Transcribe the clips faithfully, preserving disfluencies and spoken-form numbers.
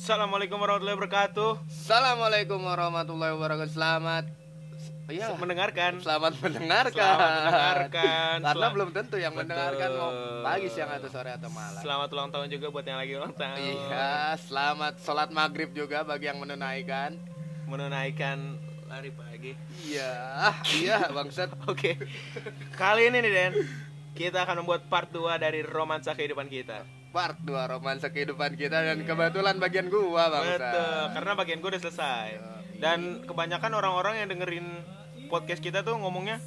Assalamualaikum warahmatullahi wabarakatuh. Assalamualaikum warahmatullahi wabarakatuh. Selamat ya, mendengarkan. Selamat mendengarkan. Selamat mendengarkan. Karena Sel- belum tentu yang betul. mendengarkan mau pagi, siang, atau sore, atau malam. Selamat ulang tahun juga buat yang lagi ulang tahun. Iya, selamat sholat maghrib juga bagi yang menunaikan. Menunaikan lari pagi. Iya, iya bangsat. Oke. Kali ini nih Den, kita akan membuat part dua dari romansa kehidupan kita. Part dua romansa kehidupan kita, dan kebetulan bagian gua bang. Betul, karena bagian gua udah selesai. Dan kebanyakan orang-orang yang dengerin podcast kita tuh ngomongnya,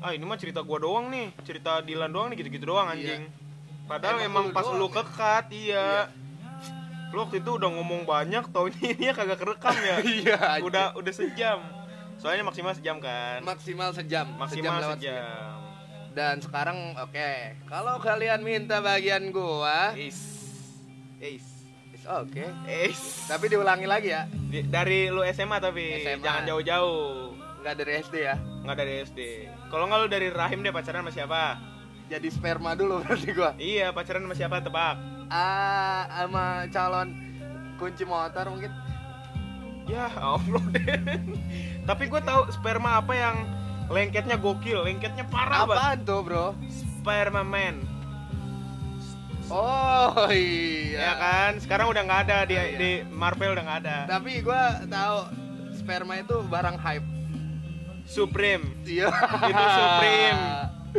ah ini mah cerita gua doang nih, cerita Dilan doang nih, gitu-gitu doang anjing. Padahal emang, emang pas lu kekat, iya. iya. Lu waktu itu udah ngomong banyak, taunya ini kagak kerekam ya. Iya. Udah udah sejam. Soalnya maksimal sejam kan. Maksimal sejam. Maksimal sejam. sejam. sejam. Dan sekarang oke, okay. Kalau kalian minta bagian gua, is, is, is oke, okay. is. Tapi diulangi lagi ya. Di, dari lu S M A tapi S M A. Jangan jauh-jauh. Nggak dari S D ya? Nggak dari S D. Kalau nggak lu dari rahim deh, pacaran sama siapa? Jadi sperma dulu berarti gua. Iya, pacaran sama siapa tebak? Ah, sama calon kunci motor mungkin. Ya Allah deh. Tapi gua tahu sperma apa yang lengketnya gokil, lengketnya parah banget. Apaan tuh bro? Spiderman. Oh iya. Ya kan, sekarang udah nggak ada di, oh, iya. di Marvel udah nggak ada. Tapi gue tahu sperma itu barang hype. Supreme. Iya. Itu Supreme.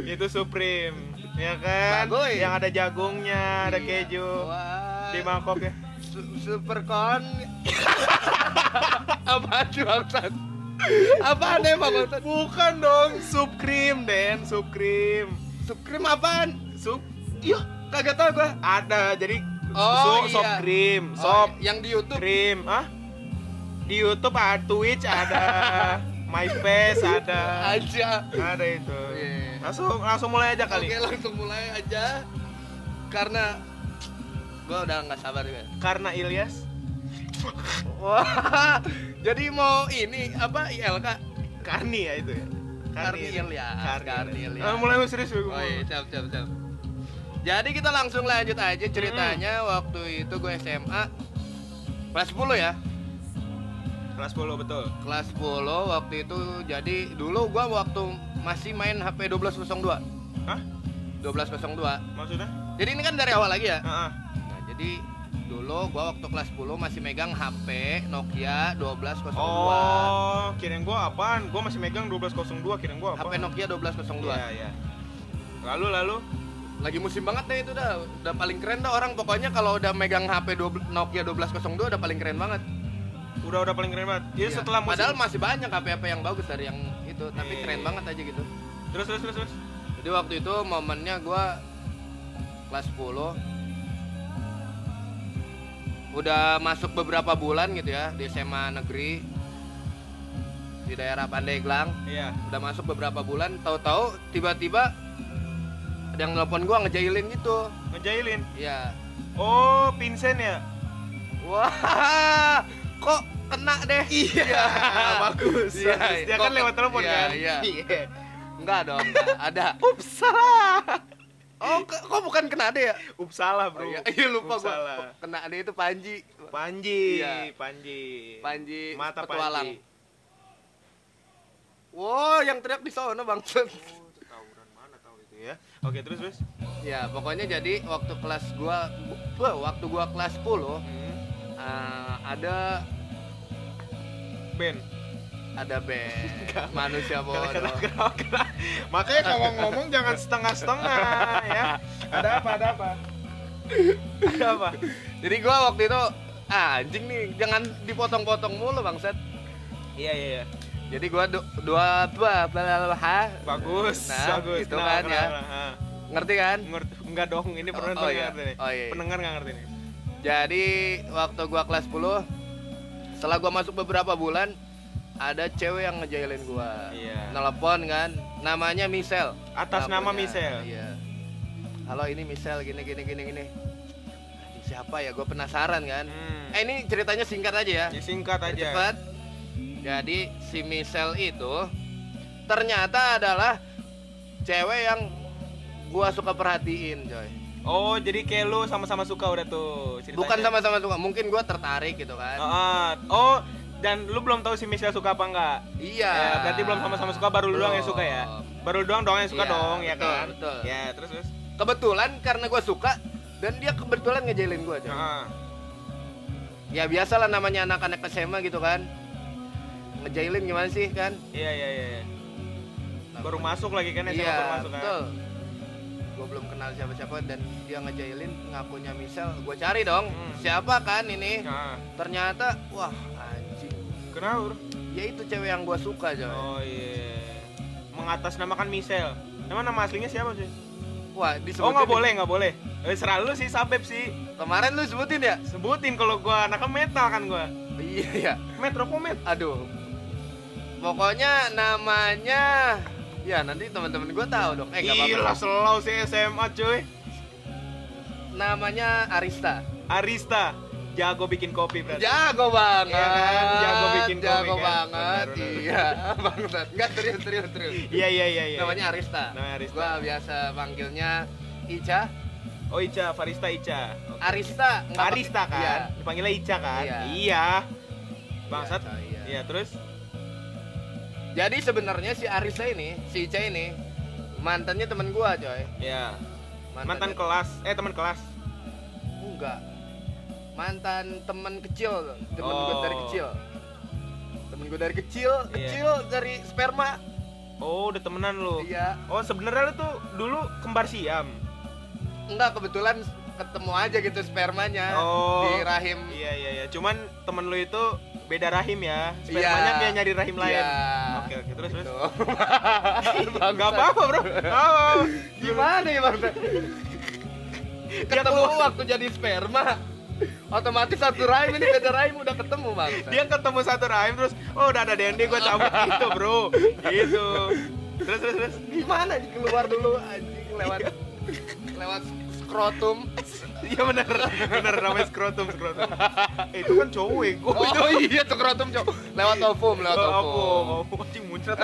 Itu Supreme. Ya kan? Bagus. Yang ada jagungnya, ada iya. keju. What? Di mangkok ya. Supercon. Apaan tuh bangsat? Apaan emang? Bukan dong, sup krim, Den, sup krim. Sup krim apaan? Sup. Iya, kagak tahu gua. Ada, jadi oh, sup iya. krim, sop oh, yang di YouTube. Krim, ah? Di YouTube ada, Twitch ada, MySpace ada. Aja. Ada itu. Yeah. Langsung langsung mulai aja kali. Oke, langsung mulai aja. Karena gua udah enggak sabar juga. Karena Ilyas wah, jadi mau ini apa I L K Karni ya itu ya. Karnil ya. Karnil ya. Mulai serius gue. Oh iya, cap cap cap. Jadi kita langsung lanjut aja ceritanya. hmm. Waktu itu gue S M A kelas sepuluh ya. Kelas sepuluh betul. Kelas sepuluh waktu itu. Jadi dulu gue waktu masih main H P dua belas nol dua. Hah? dua belas nol dua. Maksudnya? Jadi ini kan dari awal lagi ya? Heeh. Nah, jadi dulu gua waktu kelas sepuluh masih megang H P Nokia dua belas nol dua. Oh, kirain gua apaan? Gua masih megang dua belas nol dua, kirain gua apaan? H P Nokia dua belas nol dua. Iya, iya. Lalu lalu lagi musim banget deh itu dah. Udah paling keren dah orang pokoknya kalau udah megang H P dua belas Nokia dua belas nol dua udah paling keren banget. Udah udah paling keren banget. Iya, ya, setelah musim. Padahal masih banyak H P-H P yang bagus dari yang itu, tapi eee. keren banget aja gitu. Terus terus terus terus. Jadi waktu itu momennya gua kelas sepuluh udah masuk beberapa bulan gitu ya di S M A negeri di daerah Pandeglang. Iya. Udah masuk beberapa bulan, tahu-tahu tiba-tiba ada yang nelpon gua ngejailin gitu. Ngejailin? Iya. Oh, pinsen ya? Wah, kok kena deh. Iya. Bagus. Iya, bagus. Dia kan lewat telepon iya, kan? Iya. Iya. Enggak dong, enggak. Ada. Ups, salah. Oh, ke, kok bukan Kenade ya? Ups, salah bro. Oh, iya. Iya lupa gue. Kenade itu Panji. Panji, iya. Panji. Panji. Mata petualang. Panji. Wow, yang teriak di sana bangsat. Oh, tawuran mana tahu itu ya? Oke, terus terus. Ya, pokoknya jadi waktu kelas gua, gua waktu gua kelas sepuluh hmm. uh, ada band. Ada band manusia bodoh. Makanya kalau ngomong jangan setengah-setengah ya. Ada apa? Ada apa? Ada apa? Jadi gue waktu itu ah, anjing nih, jangan dipotong-potong mulu bangsat. Iya iya iya. Jadi gue du- dua dua ha. Bagus. Nah, bagus. Gitu nah, kan nah, ya. Nah, nah. Ngerti kan? Ngerti. Enggak dong, ini pernah oh, oh, iya. ngerti. Oh, iya. Pendengar enggak ngerti nih. Jadi waktu gue kelas sepuluh, setelah gue masuk beberapa bulan ada cewek yang ngejailin gua. Iya. Nelpon kan. Namanya Michelle. Atas nama Michelle. Iya. Halo, ini Michelle gini gini gini gini. Siapa ya? Gua penasaran kan. Hmm. Eh, ini ceritanya singkat aja ya. Ya singkat aja. Cepat. Jadi si Michelle itu ternyata adalah cewek yang gua suka perhatiin, coy. Oh, jadi kayak lu sama-sama suka udah tuh ceritanya. Bukan sama-sama suka, mungkin gue tertarik gitu kan. uh, Oh, dan lu belum tahu si Michelle suka apa enggak? Iya ya, berarti belum sama-sama suka, baru lu doang yang suka ya? Baru lu doang doang yang suka ya, dong, betul, ya kan? Betul. Ya, terus, terus kebetulan karena gue suka, dan dia kebetulan ngejailin gue aja. uh. Ya biasalah namanya anak-anak S M A gitu kan. Ngejailin gimana sih kan? Iya, iya, iya. Baru masuk lagi kan S M A, baru masuk kan? Betul. Gue belum kenal siapa-siapa dan dia ngejailin ngakunya Michelle. Gue cari dong, hmm. siapa kan ini nah. Ternyata, wah anjing. Kenapa bro? Ya itu cewek yang gue suka coy. Oh iya yeah. Mengatasnamakan Michelle. Emang nama aslinya siapa sih? Wah disebutin. Oh gak boleh, gak boleh. Serah lu sih, Sabep sih. Kemarin lu sebutin ya? Sebutin, kalau gue anaknya metal kan gue. Iya iya Metro Komet. Aduh. Pokoknya namanya ya nanti teman-teman gue tahu dong. Eh, gila selau si S M A cuy. Namanya Arista. Arista, jago bikin kopi berarti. Jago banget. Iya kan? Jago bikin jago kopi. Jago banget. Kan? Iya, banget. Enggak serius serius serius. Iya iya iya. Ya. Namanya Arista. Namanya Arista. Gua biasa panggilnya Ica. Oh Ica, Farista Ica. Okay. Arista. Arista kan? Iya. Dipanggilnya Ica kan? Iya. Iya. Bangsat. Iya, iya. Iya terus. Jadi sebenarnya si Arista ini, si Ica ini mantannya teman gua, coy. Iya. Mantan kelas, eh teman kelas. Enggak. Mantan teman kecil, teman oh. gua dari kecil. Temen gua dari kecil, kecil yeah. dari sperma. Oh, udah temenan lu. Iya. Oh, sebenarnya lu tuh dulu kembar siam. Enggak, kebetulan ketemu aja gitu spermanya oh. di rahim. Iya, iya, iya. Cuman temen lu itu beda rahim ya, spermanya dia ya. nyari rahim ya. lain. Oke oke terus gitu. terus. Gak apa-apa bro. Oh, gimana ya bang? Ketemu waktu jadi sperma, otomatis satu rahim ini beda rahim udah ketemu bang. Dia ketemu satu rahim terus, oh udah ada D N D gue cabut gitu bro, gitu. Terus terus terus. Gimana keluar dulu anjing lewat lewat skrotum. Iya benar, benar namanya skrotum skrotum. Eh, itu kan cowok ego. Oh, oh iya skrotum cowok. Lewat ovum, lewat ovum. Ovum anjing muncrat.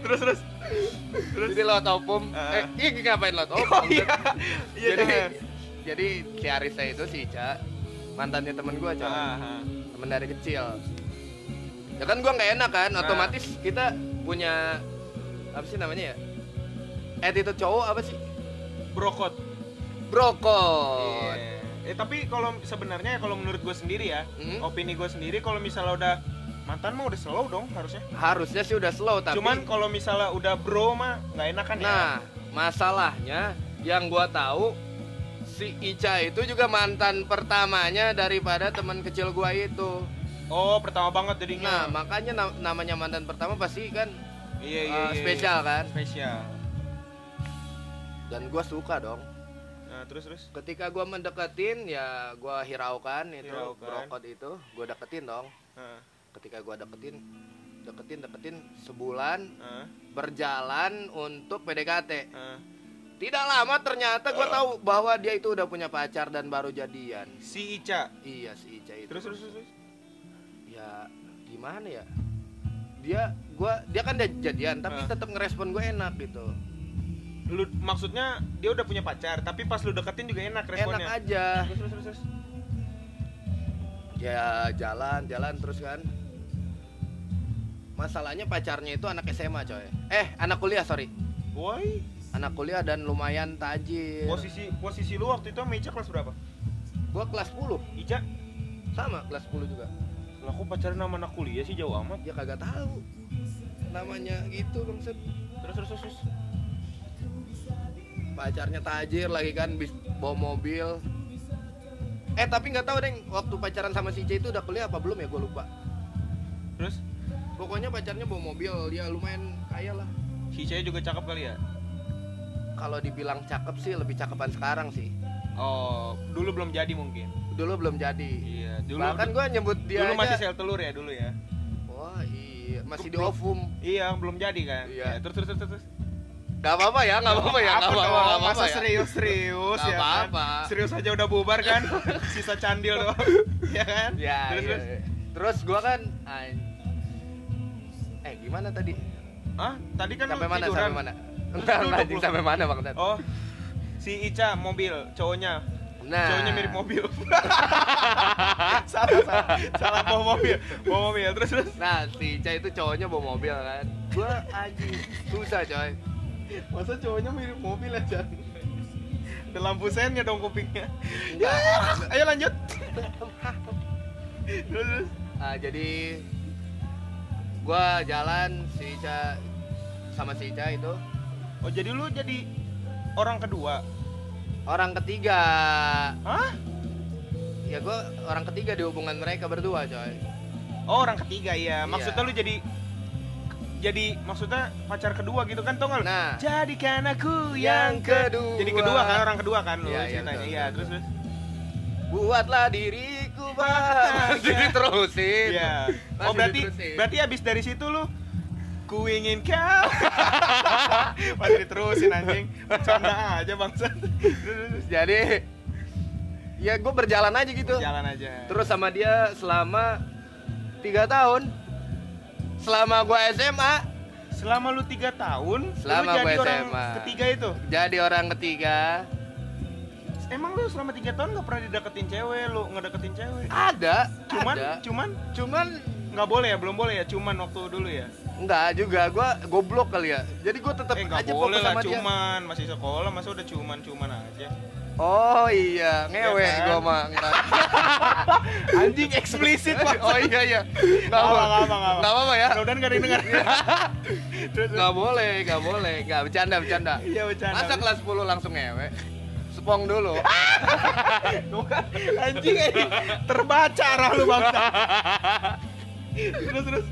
Terus terus. Terus di lewat ovum. Uh. Eh, iya ngapain lewat ovum? Oh, iya. Iya. Jadi iya. Jadi si Arisa itu si Ica mantannya temen gua, Cak. Uh-huh. Temen dari kecil. Ya kan gua enggak enak kan, otomatis uh. kita punya apa sih namanya ya? Attitude cowok apa sih? Brokot. Brokot. Yeah. Eh tapi kalau sebenarnya kalau menurut gue sendiri ya, hmm? opini gue sendiri kalau misalnya udah mantan mah udah slow dong harusnya. Harusnya sih udah slow tapi. Cuman kalau misalnya udah bro mah nggak enak kan nah, ya. Nah masalahnya yang gue tahu si Ica itu juga mantan pertamanya daripada teman kecil gue itu. Oh pertama banget jadinya. Nah makanya nam- namanya mantan pertama pasti kan yeah, yeah, uh, yeah, spesial yeah. kan. Spesial. Dan gue suka dong. Nah, terus terus ketika gue mendekatin ya gue hiraukan itu hiraukan. Brokot itu gue deketin dong. uh. Ketika gue deketin deketin deketin sebulan uh. berjalan untuk P D K T. uh. Tidak lama ternyata gue uh. tahu bahwa dia itu udah punya pacar dan baru jadian. Si Ica. Iya si Ica itu. Terus terus terus ya gimana ya, dia gue dia kan udah jadian tapi uh. tetap ngerespon gue enak gitu. Lu maksudnya dia udah punya pacar tapi pas lu deketin juga enak responnya. Enak aja. Terus terus terus. Ya jalan-jalan terus kan. Masalahnya pacarnya itu anak S M A, coy. Eh, anak kuliah, sorry. Woi, anak kuliah dan lumayan tajir. Posisi posisi lu waktu itu sama Ica kelas berapa? Gua kelas sepuluh. Ica sama kelas sepuluh juga. Lah kok pacaran sama anak kuliah sih jauh amat? Ya kagak tahu. Namanya gitu, Bang Set. Terus terus terus. Pacarnya tajir lagi kan, bis bawa mobil. Eh tapi nggak tahu deh waktu pacaran sama si C itu udah kuliah apa belum ya, gue lupa. Terus pokoknya pacarnya bawa mobil, dia lumayan kaya lah. Si C juga cakep kali ya? Kalau dibilang cakep sih lebih cakepan sekarang sih. Oh dulu belum jadi mungkin. Dulu belum jadi. Iya. Dulu, bahkan gue nyebut dia dulu aja. Masih sel telur ya dulu ya. Wah iya masih di ovum. Iya belum jadi kan. Iya ya, terus terus terus terus. Gak apa-apa ya, gak apa-apa ya, gak apa-apa ya. Masa serius-serius ya kan? Serius aja udah bubar kan? Sisa candil doang, ya kan? Ya, terus, iya, terus. Iya. Terus gua kan I... Eh gimana tadi? Hah? Tadi kan sampai lu tiduran. Sampai mana? Sampai mana? Enggak, sampai mana Bang Tan? Oh si Ica mobil cowoknya. Nah. Cowoknya mirip mobil. salah salah salah bawa mobil, bawa mobil terus terus. Nah si Ica itu cowoknya bawa mobil kan. Gua anjing susah coy. Masa cowoknya mirip mobil aja. Ada lampu sennya dong kupingnya. Ya, ayo lanjut. terus terus. Nah, jadi gua jalan si Ica sama si Ica itu. Oh jadi lu jadi orang kedua? Orang ketiga. Hah? Ya gue orang ketiga di hubungan mereka berdua coy. Oh orang ketiga ya. Maksudnya iya. Lu jadi jadi maksudnya pacar kedua gitu kan, tau gak lu? Nah. Jadikan aku yang kedua. Jadi kedua kan, orang kedua kan lu ya, ceritanya. Iya terus terus. Buatlah diriku bahagia. Jadi terusin. Iya. Oh berarti diterusin. Berarti abis dari situ lu ku ingin kau. Padahal diterusin anjing. Canda aja bangsat. Jadi ya gue berjalan aja gitu. Berjalan aja. Terus sama dia selama tiga tahun. Selama gue S M A. Selama lu tiga tahun. Selama lu jadi orang ketiga itu. Jadi orang ketiga. Emang lu selama tiga tahun gak pernah dideketin cewek, lu ngedeketin cewek? Ada, cuman ada. cuman cuman nggak boleh ya, belum boleh ya, cuman waktu dulu ya. Enggak juga, gue goblok kali ya. Jadi gue tetap eh, aja fokus sama cuman. dia. Cuman masih sekolah, masa udah cuman-cuman aja. Oh iya, ngewe ya, kan? Gue mah. Anjing eksplisit pak. Oh iya iya. Enggak apa-apa, enggak apa-apa ya. Mudah-mudahan enggak didengar. Enggak boleh, enggak boleh. Enggak bercanda, bercanda. Iya, bercanda. Masa kelas sepuluh langsung ngewe. Sepong dulu. Anjing ini terbaca arah lu bangsa. Terus terus.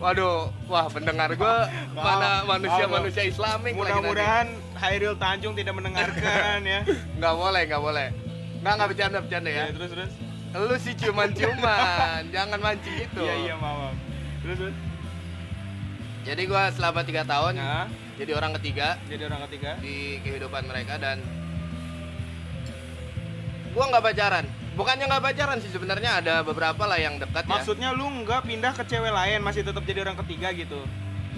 Waduh, wah pendengar gue mana manusia-manusia Islamik. Mudah-mudahan Hairil Tanjung tidak mendengarkan ya. Nggak boleh, nggak boleh. Nggak nggak bercanda bercanda ya. Terus terus. Lu sih cuman-cuman, jangan mancing itu. Iya iya maaf. Terus terus. Jadi gue selama tiga tahun nah. jadi orang ketiga. Jadi orang ketiga di kehidupan mereka dan gue nggak pacaran. Bukannya nggak pacaran sih sebenarnya, ada beberapa lah yang dekat. Maksudnya ya. Lu nggak pindah ke cewek lain, masih tetap jadi orang ketiga gitu?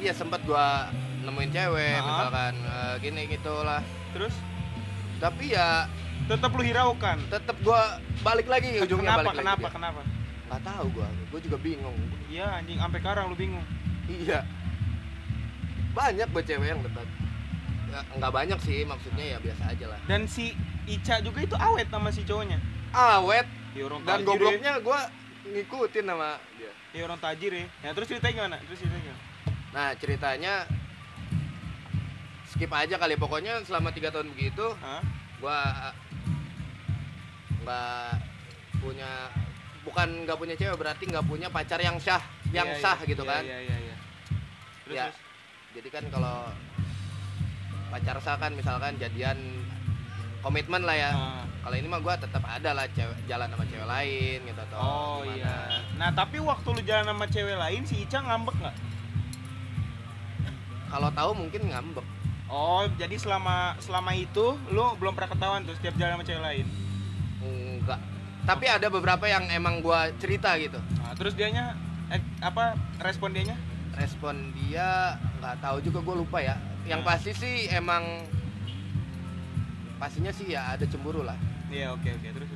Iya sempet gua nemuin cewek, nah. misalkan e, gini gitulah. Terus? Tapi ya tetap lu hiraukan. Tetap gua balik lagi ujungnya. Kenapa? Balik kenapa? Lagi, kenapa? Nggak tahu gua, gua juga bingung. Iya anjing, sampai sekarang lu bingung. Iya. Banyak buat cewek yang dekat. Ya, nggak banyak sih maksudnya ya biasa aja lah. Dan si Ica juga itu awet sama si cowoknya. Awet dan gobloknya gue ngikutin nama dia. Ya orang tajir ya. Nah terus ceritanya gimana? Terus ceritanya gimana? Nah ceritanya skip aja kali. Pokoknya selama tiga tahun begitu, gue nggak punya, bukan nggak punya cewek berarti nggak punya pacar yang sah, yang iya, sah iya, gitu iya, kan? Iya iya iya. Terus, ya. Terus. Jadi kan kalau pacar sah kan misalkan jadian komitmen lah ya. Nah. Kalau ini mah gue tetap ada lah cewek, jalan sama cewek lain gitu atau oh gimana. Iya. Nah tapi waktu lu jalan sama cewek lain si Ica ngambek nggak? Kalau tahu mungkin ngambek. Oh jadi selama selama itu lu belum pernah ketahuan tuh setiap jalan sama cewek lain? Enggak. Tapi ada beberapa yang emang gue cerita gitu. Nah, terus dianya eh, apa respon dianya? Respon dia nggak tahu juga, gue lupa ya. Yang nah. pasti sih emang pastinya sih ya ada cemburu lah. Iya oke oke terus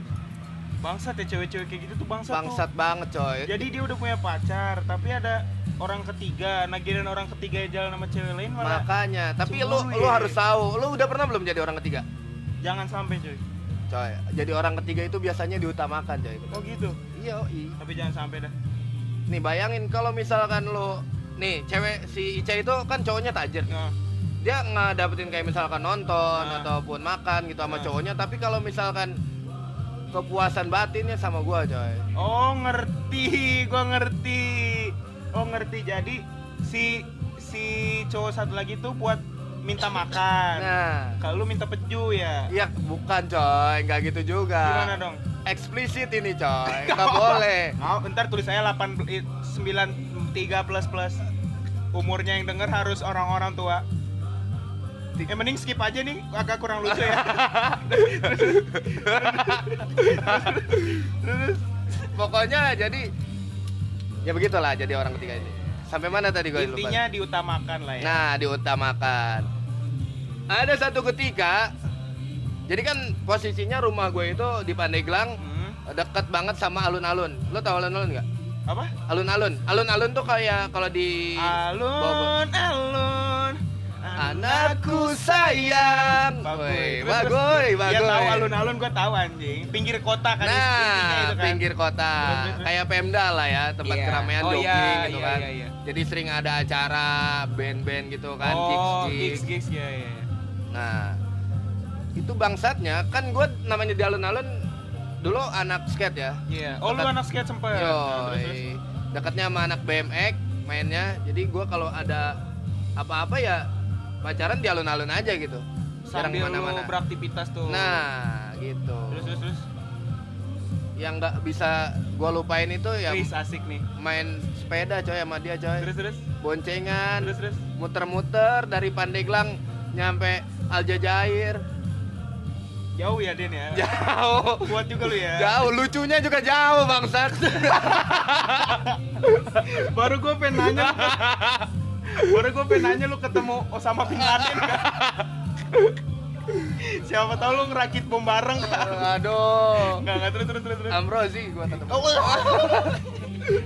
bangsat ya cewek-cewek kayak gitu tuh bangsat bangsat tuh. Banget coy. Jadi dia udah punya pacar tapi ada orang ketiga, nah giliran orang ketiga jalan sama cewek lain malah makanya. Tapi lu ya. Lu harus tahu, lu udah pernah belum jadi orang ketiga? Jangan sampai coy. Coy jadi orang ketiga itu biasanya diutamakan coy. Bener. Oh gitu. Iya oi. Tapi jangan sampai dah. Nih bayangin kalau misalkan lu nih cewek si Ica itu kan cowoknya tajir. Nah. Dia nggak dapetin kayak misalkan nonton nah. ataupun makan gitu sama nah. cowoknya, tapi kalau misalkan kepuasan batinnya sama gua coy. Oh ngerti, gua ngerti. Oh ngerti, jadi si si cowok satu lagi tuh buat minta makan. Nah, kalau lu minta peju ya. Iya, bukan coy, nggak gitu juga. Gimana dong? Eksplisit ini coy, nggak boleh. Mau, ntar tulis saya delapan sembilan tiga plus plus. Umurnya yang denger harus orang-orang tua. Eh mending skip aja nih, agak kurang lucu ya. Terus pokoknya jadi ya begitulah jadi orang ketiga ini. Sampai mana tadi gue lupa? Intinya diutamakan lah ya. Nah diutamakan. Ada satu ketika Jadi kan posisinya rumah gue itu di Pandeglang, hmm. deket banget sama alun-alun. Lo tau alun-alun nggak? Apa? Alun-alun. Alun-alun tuh kayak kalau di alun-alun. Anakku sayang. Bagoy, bagoy, bagoy. Dia tahu alun-alun, gue tahu anjing. Pinggir kota kan. Nah, itu kan. Pinggir kota. Kayak Pemda lah ya, tempat yeah. keramaian oh, jogging yeah, gitu yeah, kan. Yeah, yeah. Jadi sering ada acara band-band gitu kan, oh, gigs, gigs. Ya, yeah, yeah. Nah, itu bangsatnya kan gue namanya di alun-alun dulu anak skate ya. Iya. Yeah. Oh, deket, lu anak skate sempat. Yo, nah, dekatnya sama anak B M X mainnya. Jadi gue kalau ada apa-apa ya pacaran di alun-alun aja gitu. Sambil lu beraktivitas tuh. Nah, gitu. Terus terus terus. Yang enggak bisa gua lupain itu ya. Wih, asik nih. Main sepeda coy sama dia coy. Terus terus. Boncengan. Terus terus. Muter-muter dari Pandeglang nyampe Aljazair. Jauh ya, Den ya? Jauh. Kuat juga lu ya? Jauh, lucunya juga jauh, bangsat. Baru gua pengen nanya. Baru gue pengen nanya lu ketemu Osama Bin Laden kan? Siapa tahu lu ngerakit bom bareng kan? Aduh. Enggak, enggak, terus terus terus terus. Amrozi gua ketemu. Oh.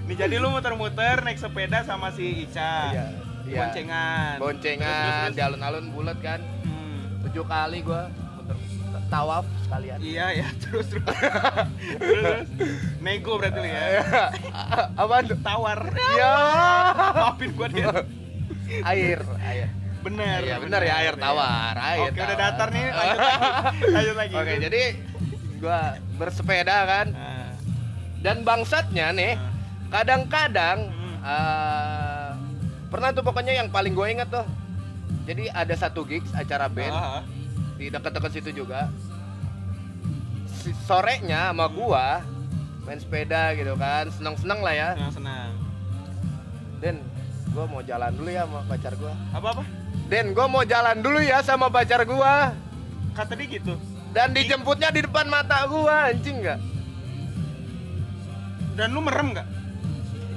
Nih jadi lu muter-muter naik sepeda sama si Ica. Iya. Iya. Boncengan. Boncengan di alun-alun bulat kan? Hmm. tujuh kali gua muter tawaf sekalian. Iya, ya, terus terus. Terus. Nego berarti lu ya. Apaan tuh? Tawar. Iya. Maafin gua dia. Air, air. Bener. Iya, bener, bener ya, air tawar, air. Oke, tawar. Udah datar nih, lanjut lagi. Lanjut lagi. Oke, jadi gua bersepeda kan. Nah. Dan bangsatnya nih, nah. kadang-kadang hmm. uh, pernah tuh pokoknya yang paling gue inget tuh. Jadi ada satu gigs acara band uh-huh. di dekat-dekat situ juga. Sorenya sama gua main sepeda gitu kan, seneng-seneng lah ya. Seneng-seneng. Dan gue mau jalan dulu ya sama pacar gue. Apa-apa? Den, gue mau jalan dulu ya sama pacar gue. Kata dia gitu? Dan dijemputnya di depan mata gue, anjing gak? Dan lu merem gak?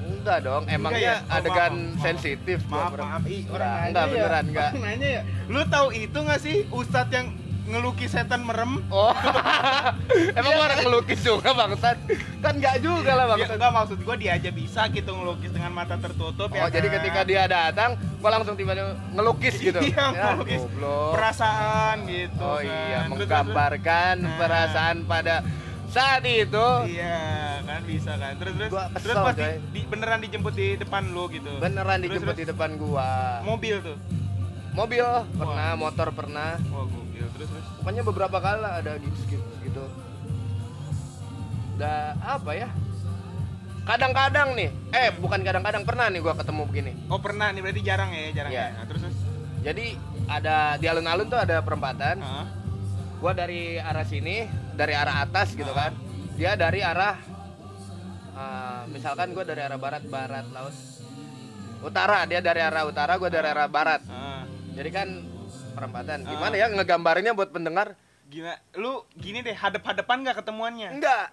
Enggak dong, emangnya ya? Adegan maaf, sensitif. Maaf, maaf, maaf. Orang enggak, beneran ya. Enggak. Nanya ya? Lu tahu itu gak sih ustadz yang ngelukis setan merem? Oh, emang ya, orang ngelukis juga bangsat? Kan nggak juga lah bangsat. Ya, nggak, maksud gue dia aja bisa gitu ngelukis dengan mata tertutup. Oh ya, jadi kan? Ketika dia datang, gue langsung tiba-tiba ngelukis gitu. Iya, ya, ngelukis goblok. Perasaan gitu. Oh kan. Iya, menggambarkan nah. perasaan pada saat itu. Iya, kan bisa kan. Terus terus gua kesel, terus pasti di, beneran dijemput di depan lu gitu. Beneran terus, dijemput terus, di depan gua. Mobil tuh. Mobil pernah, wow. Motor pernah. Wow, terus, terus. Pokoknya beberapa kali lah ada gigs gitu. Udah apa ya? Kadang-kadang nih, eh bukan kadang-kadang, pernah nih gua ketemu begini. Oh pernah nih, berarti jarang ya, jarang ya. ya. Nah, terus, terus. Jadi ada di alun-alun tuh ada perempatan. Uh-huh. Gua dari arah sini, dari arah atas gitu uh-huh. kan. Dia dari arah, uh, misalkan gua dari arah barat, barat laut, utara. Dia dari arah utara, gua dari arah barat. Uh-huh. Jadi kan. Perempatan. Gimana uh. ya ngegambarinnya buat pendengar? Gila, lu gini deh, hadap-hadapan enggak ketemuannya? Enggak.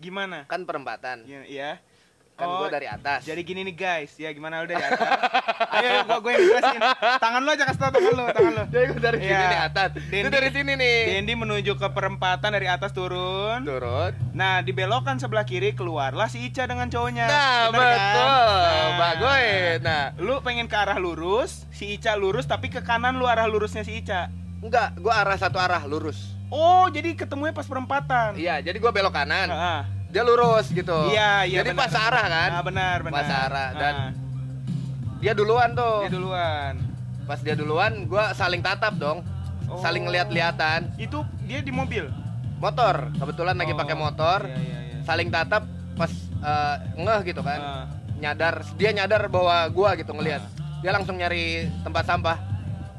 Gimana? Kan perempatan. Iya. Ya. Kan oh, gua dari atas. Jadi gini nih guys, ya gimana lu dari atas? Ayo gua gua impresin. Tangan lu aja kasih tau tangan lu, tangan lu. Jadi gua dari ya. Sini nih atas. Dendi, itu dari sini nih. Dendi menuju ke perempatan dari atas turun. Turun. Nah, di belokan sebelah kiri keluarlah si Ica dengan cowoknya. Nah, bener, betul. Kan? Nah, bagoy. Nah, lu pengen ke arah lurus, si Ica lurus tapi ke kanan lu arah lurusnya si Ica. Enggak, gua arah satu arah lurus. Oh, jadi ketemunya pas perempatan. Iya, jadi gua belok kanan. Heeh. Dia lurus gitu. Iya, iya. Jadi bener, pas bener. Arah kan? Nah, benar, benar. Pas arah dan ah. dia duluan tuh. Dia duluan. Pas dia duluan, gua saling tatap dong. Oh. Saling ngeliat-liatan. Itu dia di mobil. Motor. Kebetulan oh. lagi pakai motor. Iya, iya, iya. Saling tatap pas uh, ngeh gitu kan. Ah. Nyadar, dia nyadar bahwa gua gitu ngelihat. Ah. Dia langsung nyari tempat sampah.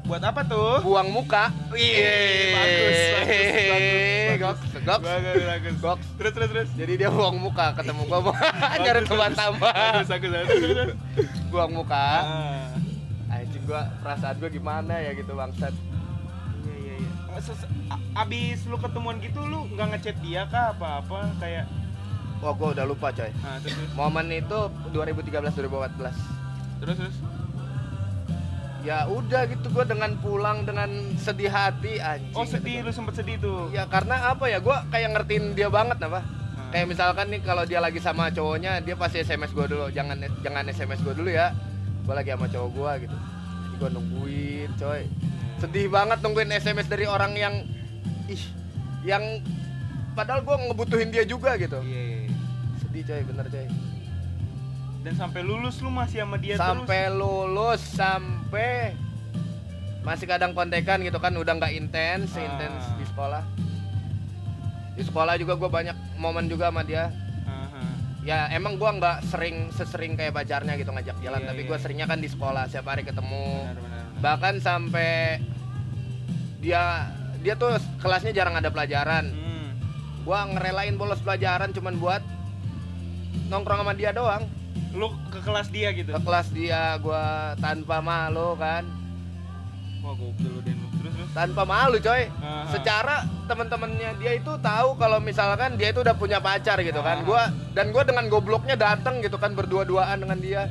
Buat apa tuh? Buang muka. Iya, bagus. Bagus. bagus. Goks, goks, bagus, bagus. Goks. Terus, terus, terus. Jadi dia buang muka, ketemu gua mau nyari teman tambah. Bagus, bagus, bagus. Buang muka. Anjing ah. gua, perasaan gua gimana ya gitu bangsat. Iya, iya, iya. Abis lu ketemuan gitu lu nggak ngechat dia kah apa-apa kayak? Wah, gua udah lupa coy. Ah, terus, terus. Momen itu dua ribu tiga belas dua ribu empat belas. Terus, terus. Ya udah gitu, gue dengan pulang dengan sedih hati anjing. Oh sedih, gitu. Lu sempet sedih tuh? Ya karena apa ya, gue kayak ngertiin dia banget apa. Hmm. Kayak misalkan nih kalau dia lagi sama cowoknya, dia pasti S M S gue dulu. Jangan jangan S M S gue dulu ya, gue lagi sama cowok gue gitu. Jadi gue nungguin coy. Sedih banget nungguin S M S dari orang yang ih, yang padahal gue ngebutuhin dia juga gitu. Iya, yeah. Sedih coy, bener coy. Dan sampai lulus lu masih sama dia sampai terus? Sampai lulus, sampai masih kadang kontekan gitu kan, udah nggak intens, ah. intens di sekolah. Di sekolah juga gue banyak momen juga sama dia. Uh-huh. Ya emang gue nggak sering sesering kayak pacarnya gitu ngajak jalan, yeah, tapi yeah. gue seringnya kan di sekolah, setiap hari ketemu. Benar, benar, benar. Bahkan sampai dia dia tuh kelasnya jarang ada pelajaran. Hmm. Gue ngerelain bolos pelajaran cuman buat nongkrong sama dia doang. Lu ke kelas dia gitu? Ke kelas dia, gua tanpa malu kan. Wah gokil lu Den. Terus, terus? Tanpa malu coy. Aha. Secara teman-temannya dia itu tahu kalau misalkan dia itu udah punya pacar gitu. Aha. Kan gua, dan gua dengan gobloknya datang gitu kan, berdua-duaan dengan dia.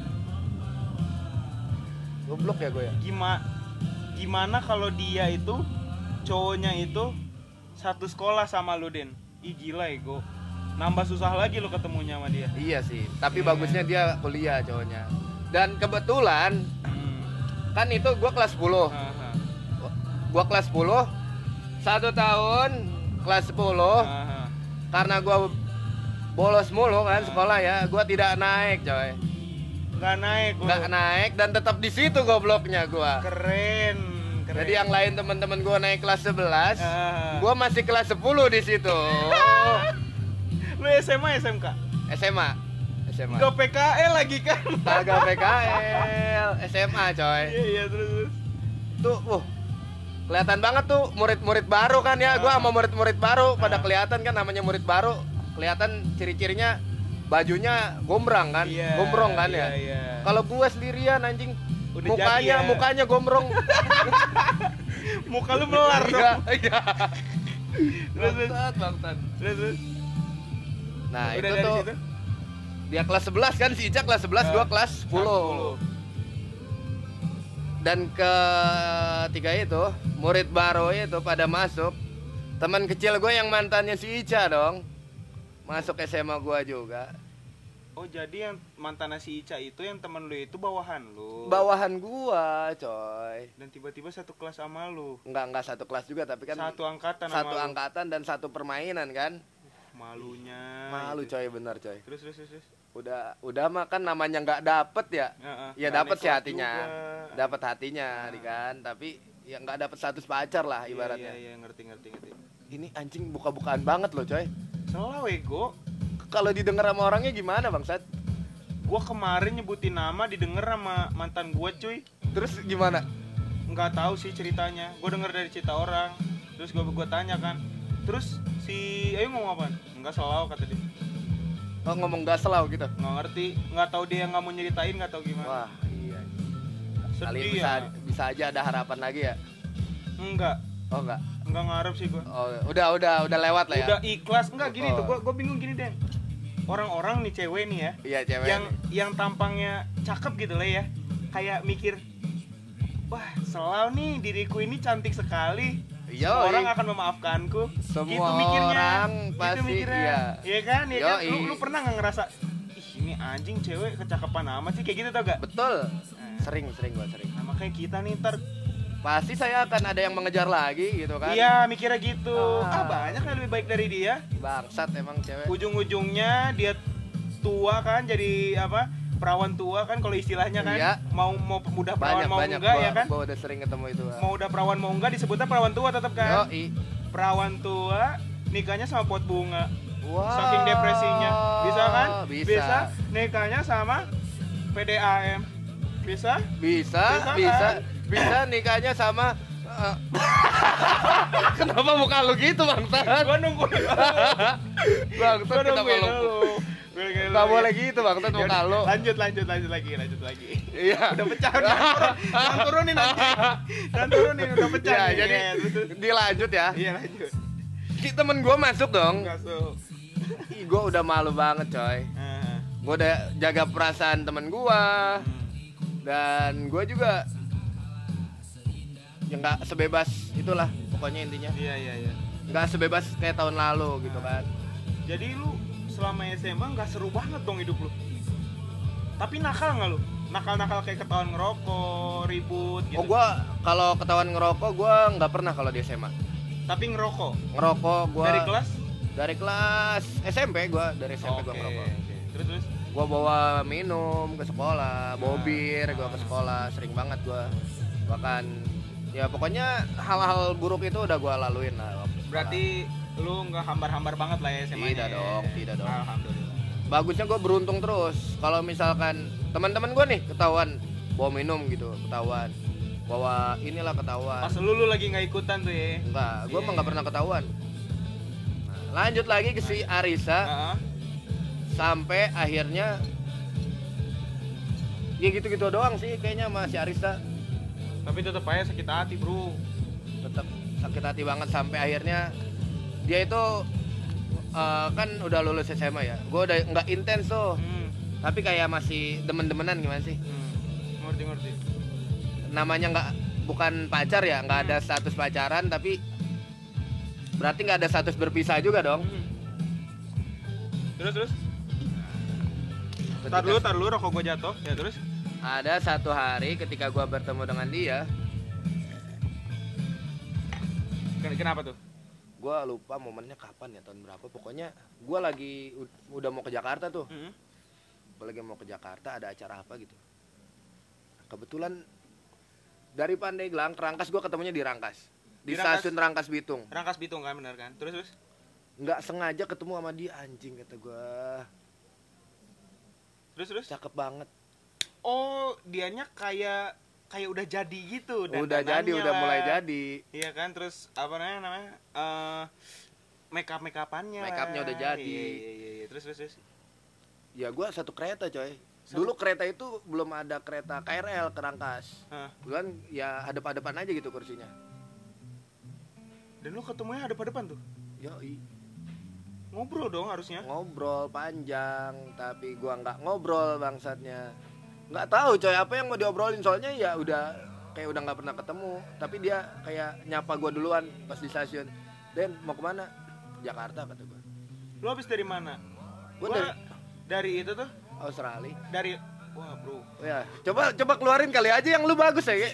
Goblok ya gua ya? Gimana, gimana kalau dia itu, cowoknya itu satu sekolah sama lu Den? Ih gila ya gua. Nambah susah lagi lo ketemunya sama dia. Iya sih, tapi yeah. bagusnya dia kuliah cowoknya. Dan kebetulan hmm. kan itu gue kelas sepuluh. Aha. Gue kelas sepuluh, satu tahun kelas sepuluh. Aha. Karena gue bolos mulu kan. Aha. Sekolah ya, gue tidak naik coy. Gak naik lo. Gak naik dan tetap di situ gobloknya gue. Keren. Keren. Jadi yang lain teman-teman gue naik kelas sebelas, gue masih kelas sepuluh di situ. Lu S M A, S M K? S M A, S M A. Gak P K L lagi kan? Gak P K L, S M A coy. Iya iya terus. Tuh, uh, kelihatan banget tuh murid-murid baru kan ya. Gua sama murid-murid baru pada kelihatan kan, namanya murid baru. Kelihatan ciri-cirinya bajunya gombrang kan, yeah, gombrong kan yeah, ya. Yeah. Kalau gua sendirian anjing, udah mukanya jadi, ya. mukanya gombrong. Muka lu melar dong. Iya. Terus bangtan. Terus. Nah udah itu tuh, situ? Dia kelas sebelas kan, si Ica kelas sebelas, gue kelas sepuluh. Dan ketiga itu, murid baru itu pada masuk. Teman kecil gue yang mantannya si Ica dong, masuk S M A gue juga. Oh jadi yang mantannya si Ica itu, yang teman lu itu bawahan lu? Bawahan gua coy. Dan tiba-tiba satu kelas sama lu? Enggak, enggak satu kelas juga, tapi kan satu angkatan sama Satu angkatan lu. Dan satu permainan kan. Malunya malu gitu. Coy bener coy. Terus terus terus udah udah mah kan namanya nggak dapet ya. uh, uh, ya dapet sih hatinya juga. Dapet hatinya uh. kan, tapi ya nggak dapet status pacar lah ibaratnya. Iya, iya, iya, ngerti ngerti ngerti. Ini anjing buka-bukaan banget loh coy. Salah wego. Kalau didengar sama orangnya gimana bangsat? Gua kemarin nyebutin nama didengar sama mantan gua cuy. Terus gimana? Nggak tahu sih ceritanya, gua denger dari cerita orang. Terus gua gua tanya kan, terus si Ayu ngomong apaan? Enggak selau kata dia. Oh, ngomong enggak selau gitu? Nggak ngerti, nggak tahu dia nggak mau nyeritain, nggak tahu gimana. Wah iya. Sedih bisa, ya? Bisa aja ada harapan lagi ya? Enggak. Oh enggak? Enggak ngarep sih gua. Oh, udah udah udah lewat lah ya? Udah ikhlas, enggak gini oh. tuh, gua, gua bingung gini Den. Orang-orang nih cewek nih ya, iya, cewek yang nih. Yang tampangnya cakep gitu lah ya, kayak mikir, wah selau nih diriku ini cantik sekali. Yo, orang akan memaafkanku. Semua gitu mikirnya, orang pasti gitu mikirnya. Iya. Iya kan? Iya kan? Lu, lu pernah nggak ngerasa, ih ini anjing cewek kecakapan amat sih kayak gitu tau gak? Betul. Nah, sering sering gua sering. Nah, makanya kita nih ntar pasti saya akan ada yang mengejar lagi gitu kan? Iya mikirnya gitu. Ah, ah banyak yang lebih baik dari dia. Bangsat emang cewek. Ujung-ujungnya dia tua kan, jadi apa? Perawan tua kan kalau istilahnya kan. Iya. Mau mau udah perawan banyak, mau banyak. enggak gua, ya kan? Gua udah sering ketemu itu. Mau udah perawan mau enggak disebutnya perawan tua tetap kan? Yoi. Perawan tua nikahnya sama pot bunga. Wow. Saking depresinya. Bisa kan? Bisa. Bisa nikahnya sama P D A M. Bisa? Bisa. Bisa. Bisa, kan? Bisa nikahnya sama uh... Kenapa muka lu gitu, Bang Tan? Gua nunggu. Bang Tan kita malu. Gak boleh gitu bang, tetep muka lo. Lanjut, lanjut, lanjut lagi, lanjut lagi. Iya. Udah pecah, udah turun, turunin nanti. Dan turunin, udah pecah. Ya, nih, jadi, ya. dilanjut ya. Iya, lanjut. Temen gue masuk dong. Masuk. Ih, gue udah malu banget coy. Uh. Gue udah jaga perasaan temen gue. Dan gue juga ya nggak sebebas itulah pokoknya intinya. Iya iya iya. Nggak sebebas kayak tahun lalu gitu kan. Jadi lu selama S M A nggak seru banget dong hidup lu. Tapi nakal nggak lu? Nakal-nakal kayak ketahuan ngerokok, ribut gitu. Oh gua kalau ketahuan ngerokok gua nggak pernah kalau di S M A. Tapi ngerokok. Ngerokok gua. Dari kelas? Dari kelas S M P gua, dari S M P okay. gua ngerokok. Okay. Terus terus gua bawa minum ke sekolah, bawa bir gua ke sekolah, sering banget gua. Bahkan ya pokoknya hal-hal buruk itu udah gua laluin lah. Berarti lu nggak hambar-hambar banget lah ya S M A-nya. Tidak dong, tidak dong. Alhamdulillah. Bagusnya gue beruntung terus. Kalau misalkan teman-teman gue nih ketahuan bawa minum gitu, ketahuan bawa inilah ketahuan. Pas lu, lu lagi nggak ikutan tuh ya? Enggak, gue yeah. mah nggak pernah ketahuan. Nah, lanjut lagi ke si Arisa, uh-huh. sampai akhirnya ya gitu-gitu doang sih kayaknya sama si Arisa. Tapi tetap aja sakit hati bro. Tetap sakit hati banget sampai akhirnya dia itu uh, kan udah lulus S M A ya, gue udah nggak intens tuh, hmm. tapi kayak masih demen-demenan gimana sih? Hmm. Ngerti-ngerti. Namanya nggak bukan pacar ya, nggak hmm. ada status pacaran, tapi berarti nggak ada status berpisah juga dong. Hmm. Terus terus. Tar dulu, tar dulu, rokok gue jatuh. Ya terus. Ada satu hari ketika gue bertemu dengan dia. Kenapa tuh? Gue lupa momennya kapan ya, tahun berapa, pokoknya gue lagi udah mau ke Jakarta tuh, mm-hmm. gue lagi mau ke Jakarta ada acara apa gitu. Kebetulan dari Pandeglang ke Rangkas, gue ketemunya di Rangkas, di, di stasiun Rangkas Bitung. Rangkas Bitung kan bener kan, terus terus? Nggak sengaja ketemu sama dia anjing kata gue. Terus terus? Cakep banget. Oh dianya kayak kayak udah jadi gitu, dan udah jadi lah. Udah mulai jadi iya kan, terus apa namanya namanya uh, make up make upannya make upnya udah jadi. Iya, iya, iya. Terus terus terus ya gue satu kereta coy satu? Dulu kereta itu belum ada kereta K R L ke Rangkas, bulan ya hadap-hadapan aja gitu kursinya, dan lu ketemunya hadap-hadapan tuh. Yoi, ngobrol dong harusnya, ngobrol panjang tapi gue nggak ngobrol bangsatnya. Nggak tahu coy apa yang mau diobrolin, soalnya ya udah kayak udah nggak pernah ketemu. Tapi dia kayak nyapa gue duluan pas di stasiun. Den mau kemana? Jakarta kata gue. Lo habis dari mana? Gue dari, dari itu tuh Australia. Dari wah bro. Oh, ya coba coba keluarin kali aja yang lu bagus ya.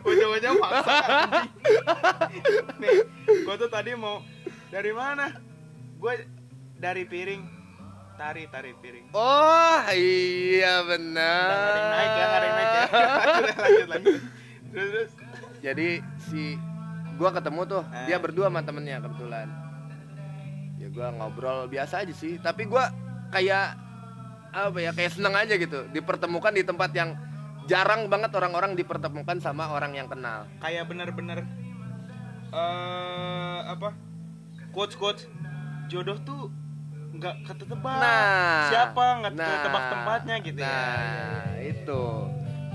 Ujung-ujungnya maksa. Nih gue tuh tadi mau dari mana? Gue dari piring. Tari, tari piring. Oh iya benar. Nggak ada yang naik ya, nggak ada yang naik ya. Lanjut, lanjut, lanjut. Terus, terus. Jadi si gue ketemu tuh, eh. dia berdua sama temennya kebetulan. Ya gue ngobrol biasa aja sih. Tapi gue kayak apa ya, kayak seneng aja gitu. Dipertemukan di tempat yang jarang banget orang-orang dipertemukan sama orang yang kenal. Kayak benar-benar uh, apa? Quotes-quotes jodoh tuh. Nggak ketebak nah, siapa, nggak nah, ketebak tempatnya gitu nah, ya. Nah itu,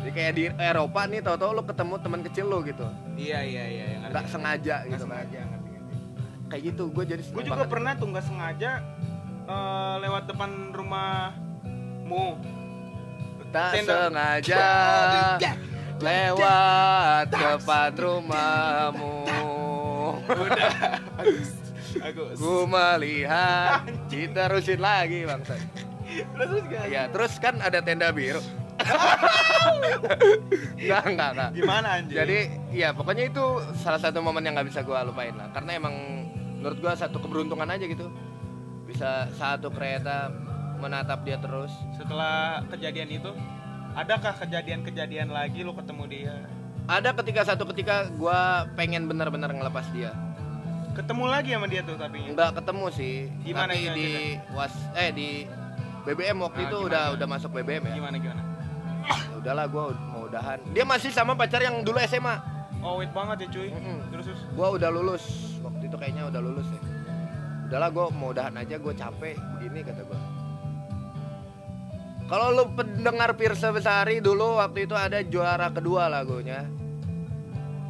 jadi kayak di Eropa nih tau-tau lo ketemu teman kecil lo gitu. Iya iya iya. Nggak sengaja gak gitu. Sengaja, kan. Ngerti, ngerti. Kayak gitu, gue jadi. Gue juga banget. Pernah tuh nggak sengaja uh, lewat depan rumahmu. Tak Tendor. Sengaja lewat depan rumahmu. Udah. Gue melihat kita terusin lagi bangsa. Terus kan? Ya terus kan ada tenda biru. Enggak enggak enggak. Gimana anjing? Jadi ya pokoknya itu salah satu momen yang nggak bisa gue lupain lah. Karena emang menurut gue satu keberuntungan aja gitu. Bisa satu kereta menatap dia terus. Setelah kejadian itu, adakah kejadian-kejadian lagi lu ketemu dia? Ada ketika satu ketika gue pengen benar-benar ngelepas dia. Ketemu lagi sama dia tuh tapi nggak ketemu sih. Gimana sih di was eh di B B M waktu nah, itu gimana, udah gimana? Udah masuk B B M ya. Gimana gimana? Ya udahlah gue mau udahan. Dia masih sama pacar yang dulu S M A. Oh wait banget ya cuy. Mm-hmm. Terus terus. Gue udah lulus waktu itu kayaknya udah lulus ya. Udahlah gue mau udahan aja, gue capek begini kata gue. Kalau lu pendengar Pirsa Besari dulu waktu itu ada juara kedua lagunya.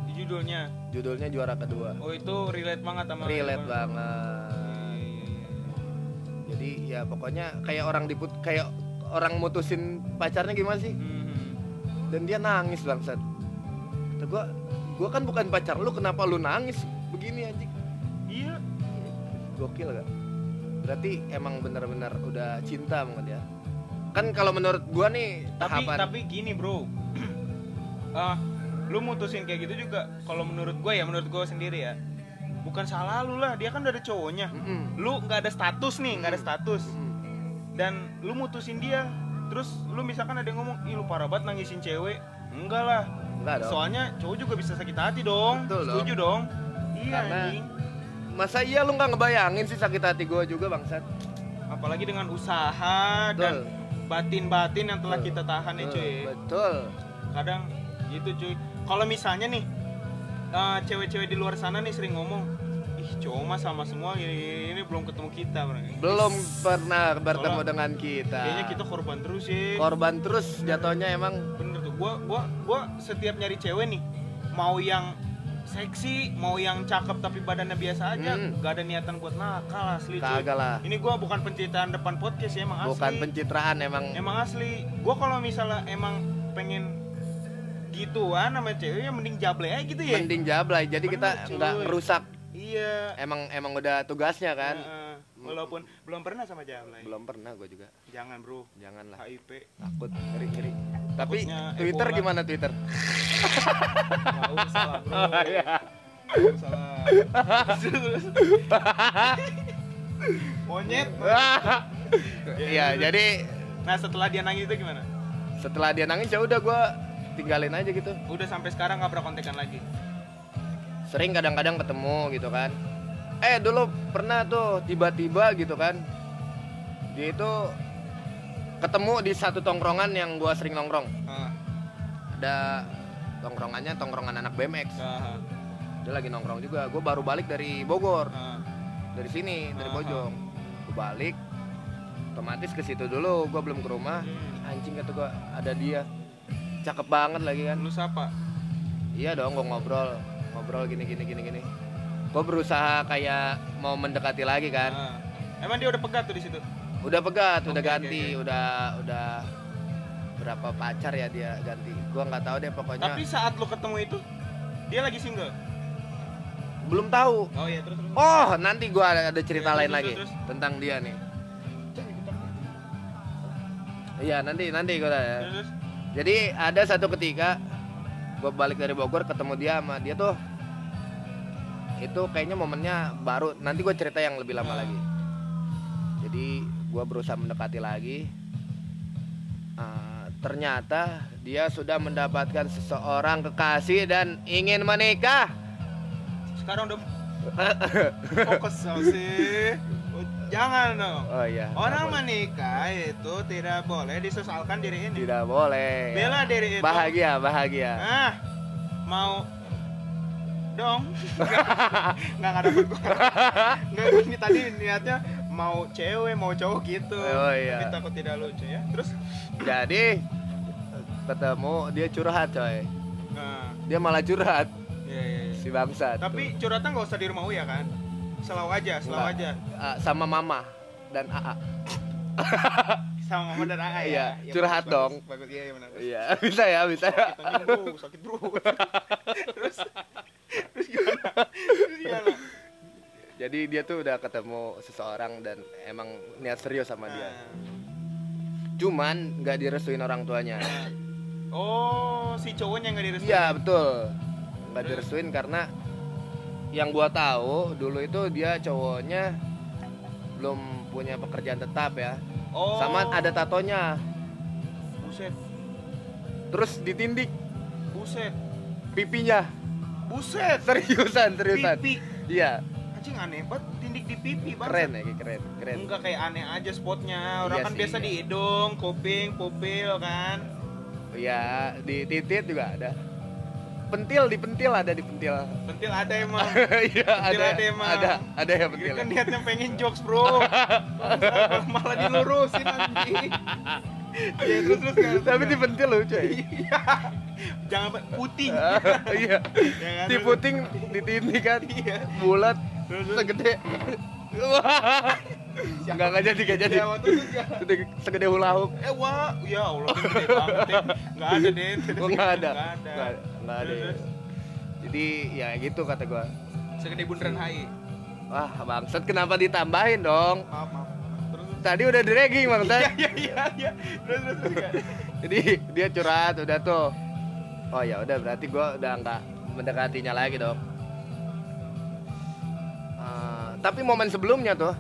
Di judulnya. Judulnya juara kedua. Oh itu relate banget sama. Relate apa? Banget. Iya, iya, iya. Jadi ya pokoknya kayak orang diput, kayak orang mutusin pacarnya gimana sih? Mm-hmm. Dan dia nangis bangsat. kata gue, gue kan bukan pacar lu, kenapa lu nangis begini anjing? Iya. Gokil gak? Berarti emang benar-benar udah cinta mungkin ya. Kan kalau menurut gue nih tahapan. Tapi tapi gini bro, uh, lu mutusin kayak gitu juga. Kalau menurut gue ya, menurut gue sendiri ya, bukan salah lu lah, dia kan udah ada cowoknya. Mm-mm. Lu nggak ada status nih, nggak ada status. Mm-mm. Dan lu mutusin dia, terus lu misalkan ada yang ngomong, ih lu parah banget nangisin cewek. Enggak lah. Enggak dong. Soalnya cowok juga bisa sakit hati dong. Betul. Setuju dong. Iya anjing. Masa iya lu gak ngebayangin sih sakit hati gue juga bangsat. Apalagi dengan usaha. Betul. Dan batin-batin yang telah betul kita tahan ya cuy. Betul. Kadang gitu cuy. Kalau misalnya nih uh, cewek-cewek di luar sana nih sering ngomong, ih cowok mah sama semua gini, ini belum ketemu kita bro. Belum pernah bertemu Soalnya, dengan kita. Kayaknya kita korban terus sih. Korban terus jatuhnya emang. Bener tuh. Gua, gua, gua setiap nyari cewek nih, mau yang seksi, mau yang cakep tapi badannya biasa aja, hmm. gak ada niatan buat nakal asli. Kagak lah. Ini gue bukan pencitraan depan podcast ya, emang bukan asli. Bukan pencitraan emang. Emang asli. Gue kalau misalnya emang pengen gituan sama ceweknya mending jablay aja gitu ya. Mending jablay. Jadi bener, kita nggak rusak. Iya. Emang emang udah tugasnya kan. Ya, uh, walaupun hmm. belum pernah sama jablay. Belum pernah gue juga. Jangan bro. Jangan lah. H I P. Takut. Ngeri-ngeri. Tapi Twitter Ebola. Gimana Twitter? Gak usah lah bro. Oh, iya. Gak usah lah. Monyet. Iya jadi. Nah setelah dia nangis itu gimana? Setelah dia nangis ya udah gue tinggalin aja gitu. Udah sampai sekarang gak pernah kontekan lagi? Sering kadang-kadang ketemu gitu kan. Eh dulu pernah tuh tiba-tiba gitu kan. Dia itu ketemu di satu tongkrongan yang gue sering nongkrong. Uh. Ada tongkrongannya tongkrongan anak B M X. Uh. Dia lagi nongkrong juga. Gue baru balik dari Bogor. Uh. Dari sini, dari uh. Bojong. Gue balik. Otomatis ke situ dulu. Gue belum ke rumah. Hmm. Anjing kata gue ada dia. Cakep banget lagi kan. Lu siapa? Iya dong. Gue ngobrol, ngobrol gini gini gini gini. Gue berusaha kayak mau mendekati lagi kan. Uh. Emang dia udah pegat tuh di situ? Udah pegat, okay, udah ganti, okay, okay. udah udah berapa pacar ya dia ganti. Gua nggak tahu deh pokoknya. Tapi saat lu ketemu itu dia lagi single? Belum tahu. Oh iya terus. terus. Oh nanti gua ada, ada cerita ya, lain terus, lagi terus, terus. tentang dia nih. Iya nanti nanti gua. Ada. Terus, terus. Jadi ada satu ketika gua balik dari Bogor ketemu dia sama dia tuh itu kayaknya momennya baru. Nanti gua cerita yang lebih lama nah. lagi. Jadi gue berusaha mendekati lagi, uh, ternyata dia sudah mendapatkan seseorang kekasih dan ingin menikah. Sekarang udah fokus sih, jangan dong. Oh, iya. Orang menikah itu tidak boleh disesalkan diri ini. Tidak boleh. Bela diri itu. Bahagia, bahagia. Ah, mau dong? Nggak ada apa-apa. Nggak ini tadi niatnya. Mau cewek, mau cowok gitu. Oh iya. Tapi takut tidak lucu ya. Terus jadi ketemu dia curhat coy. Nah. Dia malah curhat. Iya, iya, iya. Si bangsa. Tapi tuh curhatnya enggak usah di rumah Uya kan? Selaw aja, selaw aja. Uh, sama mama dan A A. Sama mama dan A A ya. Iya, ya, curhat bagus, dong. Bagus, bagus. Iya, iya, iya, bisa ya, bisa. Sakit anjing, bro. Sakit, bro. Terus terus gimana? Terus gimana? Jadi dia tuh udah ketemu seseorang dan emang niat serius sama dia. Cuman nggak direstuin orang tuanya. Oh, si cowoknya nggak direstuin? Iya betul, nggak direstuin karena yang gua tahu dulu itu dia cowoknya belum punya pekerjaan tetap ya. Oh. Sama ada tatonya. Buset. Terus ditindik. Buset. Pipinya. Buset. Seriusan, seriusan. Pipi. Iya. Anjing aneh banget, tindik di pipi banget. Keren ya, keren, keren. Enggak kayak aneh aja spotnya. Orang iya kan sih, biasa iya. Di hidung, kuping, pupil kan. Iya, di titit juga ada. Pentil, di pentil ada di pentil. Pentil ada emang. Iya, ada. Ada emang. Ada, ada ya pentil. Kan niatnya pengen jokes, bro. Malah, malah dilurusin anjing. Ya terus terus kan. Tapi di pentil lucu ya. Iya. Jangan puting. Iya. Di puting ditindik kan. Bulat. Segede Enggak enggak jadi enggak jadi. Segede, segede hula hoop. Eh wah, ya Allah gede banget. Enggak ada deh. Enggak ada. Enggak ada. Enggak ada. Jadi ya gitu kata gue. Segede bundaran H I. Wah bangsat, kenapa ditambahin dong? Maaf maaf. Terus, tadi udah dragging bangsat. Iya iya iya. Terus terus. Jadi dia curhat udah tuh. Oh ya udah berarti gue udah nggak mendekatinya lagi dong. Uh, tapi momen sebelumnya tuh,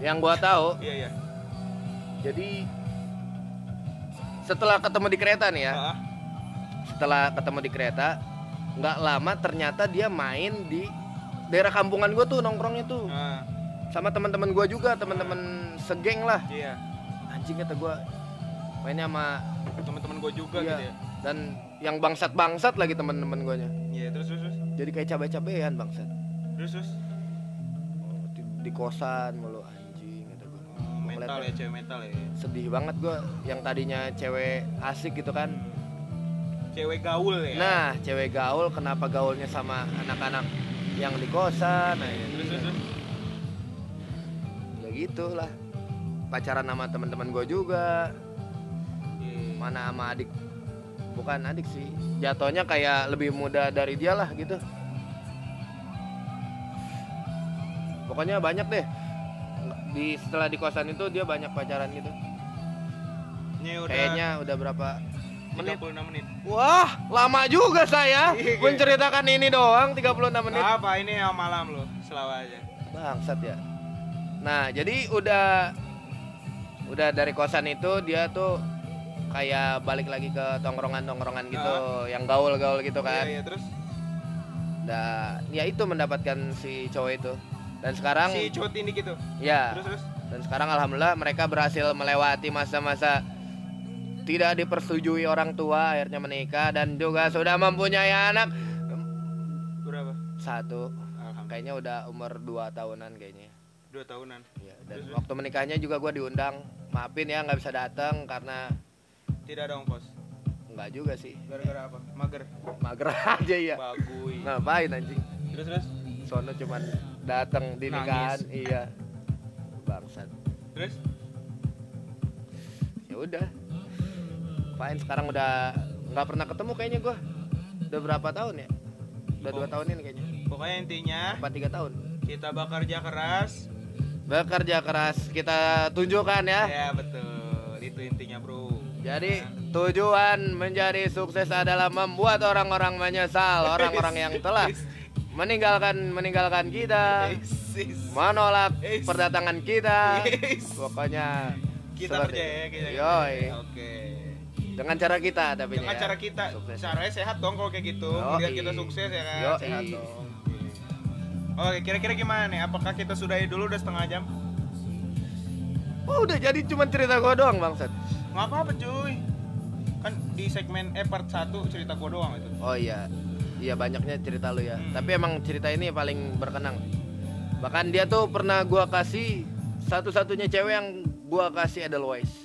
yang gue tahu. Iya iya. Jadi setelah ketemu di kereta nih ya. Uh-huh. Setelah ketemu di kereta, nggak lama ternyata dia main di daerah kampungan gue tuh nongkrongnya tuh. Uh. Sama teman-teman gue juga, teman-teman uh. segeng lah. Iya. Anjing kata gue mainnya sama teman-teman gue juga iya, gitu ya. Dan yang bangsat-bangsat lagi teman-teman gue nya. Iya, yeah, terus terus. Jadi kayak cabai-cabean bangsat. Terus terus. Oh, di, di kosan mulu anjing kata gue. Oh, metal ya, cewek metal ya. Sedih banget gue, yang tadinya cewek asik gitu kan. Hmm. Cewek gaul ya. Nah, cewek gaul kenapa gaulnya sama anak-anak yang di kosan? Nah, ya, terus, terus. Ya gitulah. Pacaran sama teman-teman gue juga. Yeah. Mana sama adik. Bukan adik sih. Jatuhnya kayak lebih muda dari dia lah gitu. Pokoknya banyak deh. Di setelah di kosan itu dia banyak pacaran gitu. Udah... Kayaknya udah berapa menit. tiga puluh enam menit. Wah, lama juga saya menceritakan ini doang tiga puluh enam menit. Apa ini yang malam lo? Selawa aja. Bangsat ya. Nah, jadi udah udah dari kosan itu dia tuh kayak balik lagi ke tongkrongan-tongkrongan gitu, uh, yang gaul-gaul gitu kan. Iya, iya, terus. Nah, ya itu mendapatkan si cowok itu. Dan sekarang si cowok ini gitu. Ya. Terus terus. Dan sekarang alhamdulillah mereka berhasil melewati masa-masa tidak dipersetujui orang tua, akhirnya menikah dan juga sudah mempunyai anak. Berapa? Satu. Kayaknya udah umur dua tahunan kayaknya. Dua tahunan. Ya, dan terus, waktu menikahnya juga gue diundang. Maafin ya nggak bisa datang karena tidak ada ongkos. Enggak juga sih. Gara-gara apa? Mager. Mager aja ya. Bagui. Ngapain anjing? Terus terus. Sono cuman datang di nikahan. Iya. Bangsat. Terus? Ya udah. Fine, sekarang udah nggak pernah ketemu kayaknya gue. Udah berapa tahun ya? Udah dua oh. tahun ini kayaknya. Pokoknya intinya empat tiga tahun. Kita bekerja keras. Bekerja keras kita tunjukkan ya. Ya betul, itu intinya bro. Jadi nah, tujuan menjadi sukses adalah membuat orang-orang menyesal. Orang-orang yang telah meninggalkan meninggalkan kita, menolak perdatangan kita. Pokoknya kita kerja ya kita. Yoi. Oke. Dengan cara kita tapi dengan ya, cara kita sukses. Caranya sehat dong kalau kayak gitu. Biar kita sukses ya kan. Yoi. Sehat dong. Oke, kira-kira gimana nih? Apakah kita sudahi dulu udah setengah jam? Oh, udah jadi cuma cerita gua doang, bangsat. Enggak apa-apa, cuy. Kan di segmen eh part satu cerita gua doang itu. Oh iya. Iya, banyaknya cerita lu ya. Hmm. Tapi emang cerita ini paling berkenang. Bahkan dia tuh pernah gua kasih satu-satunya cewek yang gua kasih Edelweiss.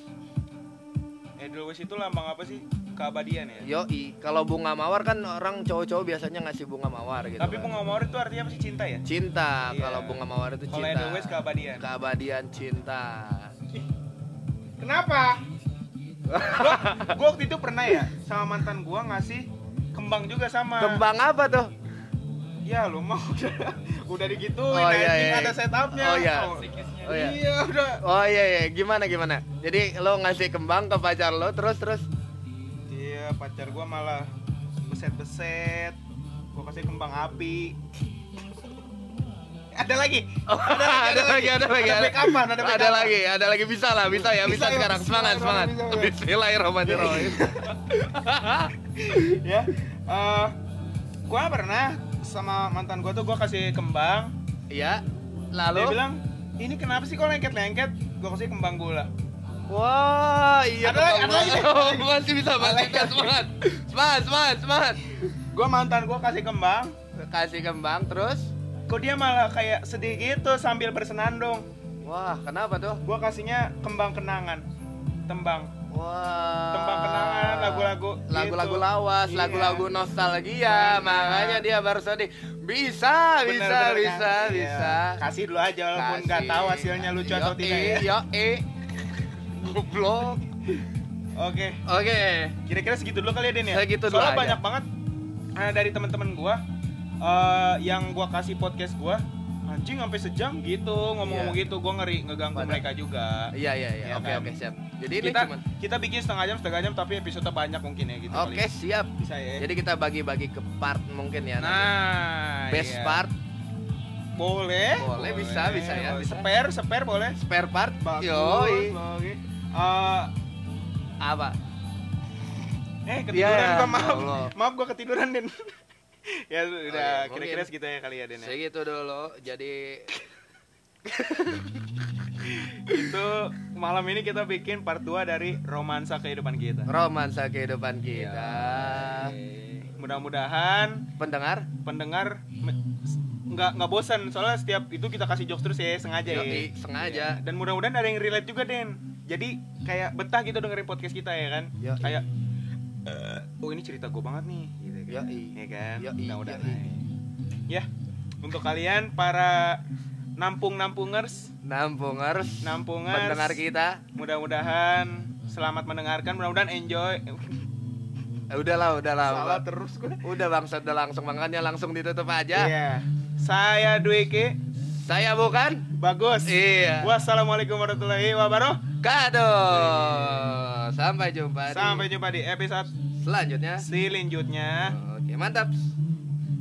Edelweiss itu lambang apa sih? Keabadian ya? Yoi, kalau bunga mawar kan orang cowok-cowok biasanya ngasih bunga mawar gitu. Tapi kan bunga mawar itu artinya apa sih? Cinta ya? Cinta, yeah. Kalau bunga mawar itu cinta. Kalau Edelweiss keabadian. Keabadian cinta. Kenapa? Loh, gue waktu itu pernah ya sama mantan gue ngasih kembang juga sama. Kembang apa tuh? Ya lu mau udah, udah digituin, oh, iya, iya. Ada setupnya. Oh iya. Oh iya. Iya udah. Oh iya iya, gimana gimana? Jadi lo ngasih kembang ke pacar lo terus terus. Iya, pacar gua malah beset-beset. Gua kasih kembang api. Ada lagi. Oh, ada, ada lagi, ada lagi. Ada lagi, ada, ada, ada, ada, ada lagi, ada lagi bisa lah, bisa ya, bisa, bisa ya, sekarang. Semangat, semangat. Bismillahirrahmanirrahim. Ya. Uh, gua pernah sama mantan gua tuh gua kasih kembang. Iya. Lalu dia bilang, "Ini kenapa sih kok lengket-lengket?" Gua kasih kembang gula. Wah, iya. Ada lagi, masih bisa banget. Semangat. Semangat, semangat, semangat. Gua mantan gua kasih kembang, kasih kembang terus kok dia malah kayak sedih gitu sambil bersenandung. Wah, kenapa tuh? Gua kasihnya kembang kenangan. Tembang. Wah. Tembang kenangan, lagu-lagu lagu-lagu gitu. Lawas, iya. Lagu-lagu nostalgia. Bener. Makanya dia baru sedih. Bisa, bener, bisa, bener, bisa, kan? Bisa. Iya. Kasih dulu aja walaupun enggak tahu hasilnya lucu yo atau tidak ya. Yo eh. Goblok. Oke. Oke. Kira-kira segitu dulu kali ya Den ya. Segitu soalnya banyak aja banget. eh, dari teman-teman gue uh, yang gue kasih podcast gue, anjing sampai sejam gitu ngomong-ngomong yeah. gitu, gue ngeri ngeganggu Pada. mereka juga. Iya iya iya. Oke oke siap. Jadi kita, ini cuman... kita bikin setengah jam setengah jam tapi episode banyak mungkin ya gitu. Oke okay, siap. Bisa ya. Jadi kita bagi-bagi ke part mungkin ya. Nah, nanti. best iya. part. Boleh. Boleh bisa bisa ya. Bisa. Spare spare boleh. Spare part. Bagus. Yoi. Oke. Uh, apa? Eh ketiduran ya, gua maaf. Allah. Maaf gua ketiduran Den. Ya udah oh, kira-kira segitu ya kali ya Den ya. Segitu dulu. Jadi itu malam ini kita bikin part dua dari Romansa Kehidupan Kita. Romansa Kehidupan Kita. Ya. Mudah-mudahan pendengar pendengar nggak nggak bosan soalnya setiap itu kita kasih jokes terus ya sengaja ya. Yogi, sengaja. Ya. Dan mudah-mudahan ada yang relate juga Den. Jadi kayak betah gitu dengerin podcast kita ya kan. Yogi. Kayak Uh, oh ini cerita gue banget nih, gitu kan? Yoi. Ya kan, yoi. Nah, udah naik. Ya, untuk kalian para nampung-nampungers, nampungers, nampungers, pendengar kita, mudah-mudahan selamat mendengarkan, mudah-mudahan enjoy. Udahlah, udahlah. Salah bang. terus gue. Udah bangsat, udah langsung makanya langsung ditutup aja. Yeah. Saya Dwiki. Saya bukan Bagus. Iya. Wassalamualaikum warahmatullahi wabarakatuh. Sampai jumpa. Sampai jumpa di episode selanjutnya. Selanjutnya. Oke, mantap.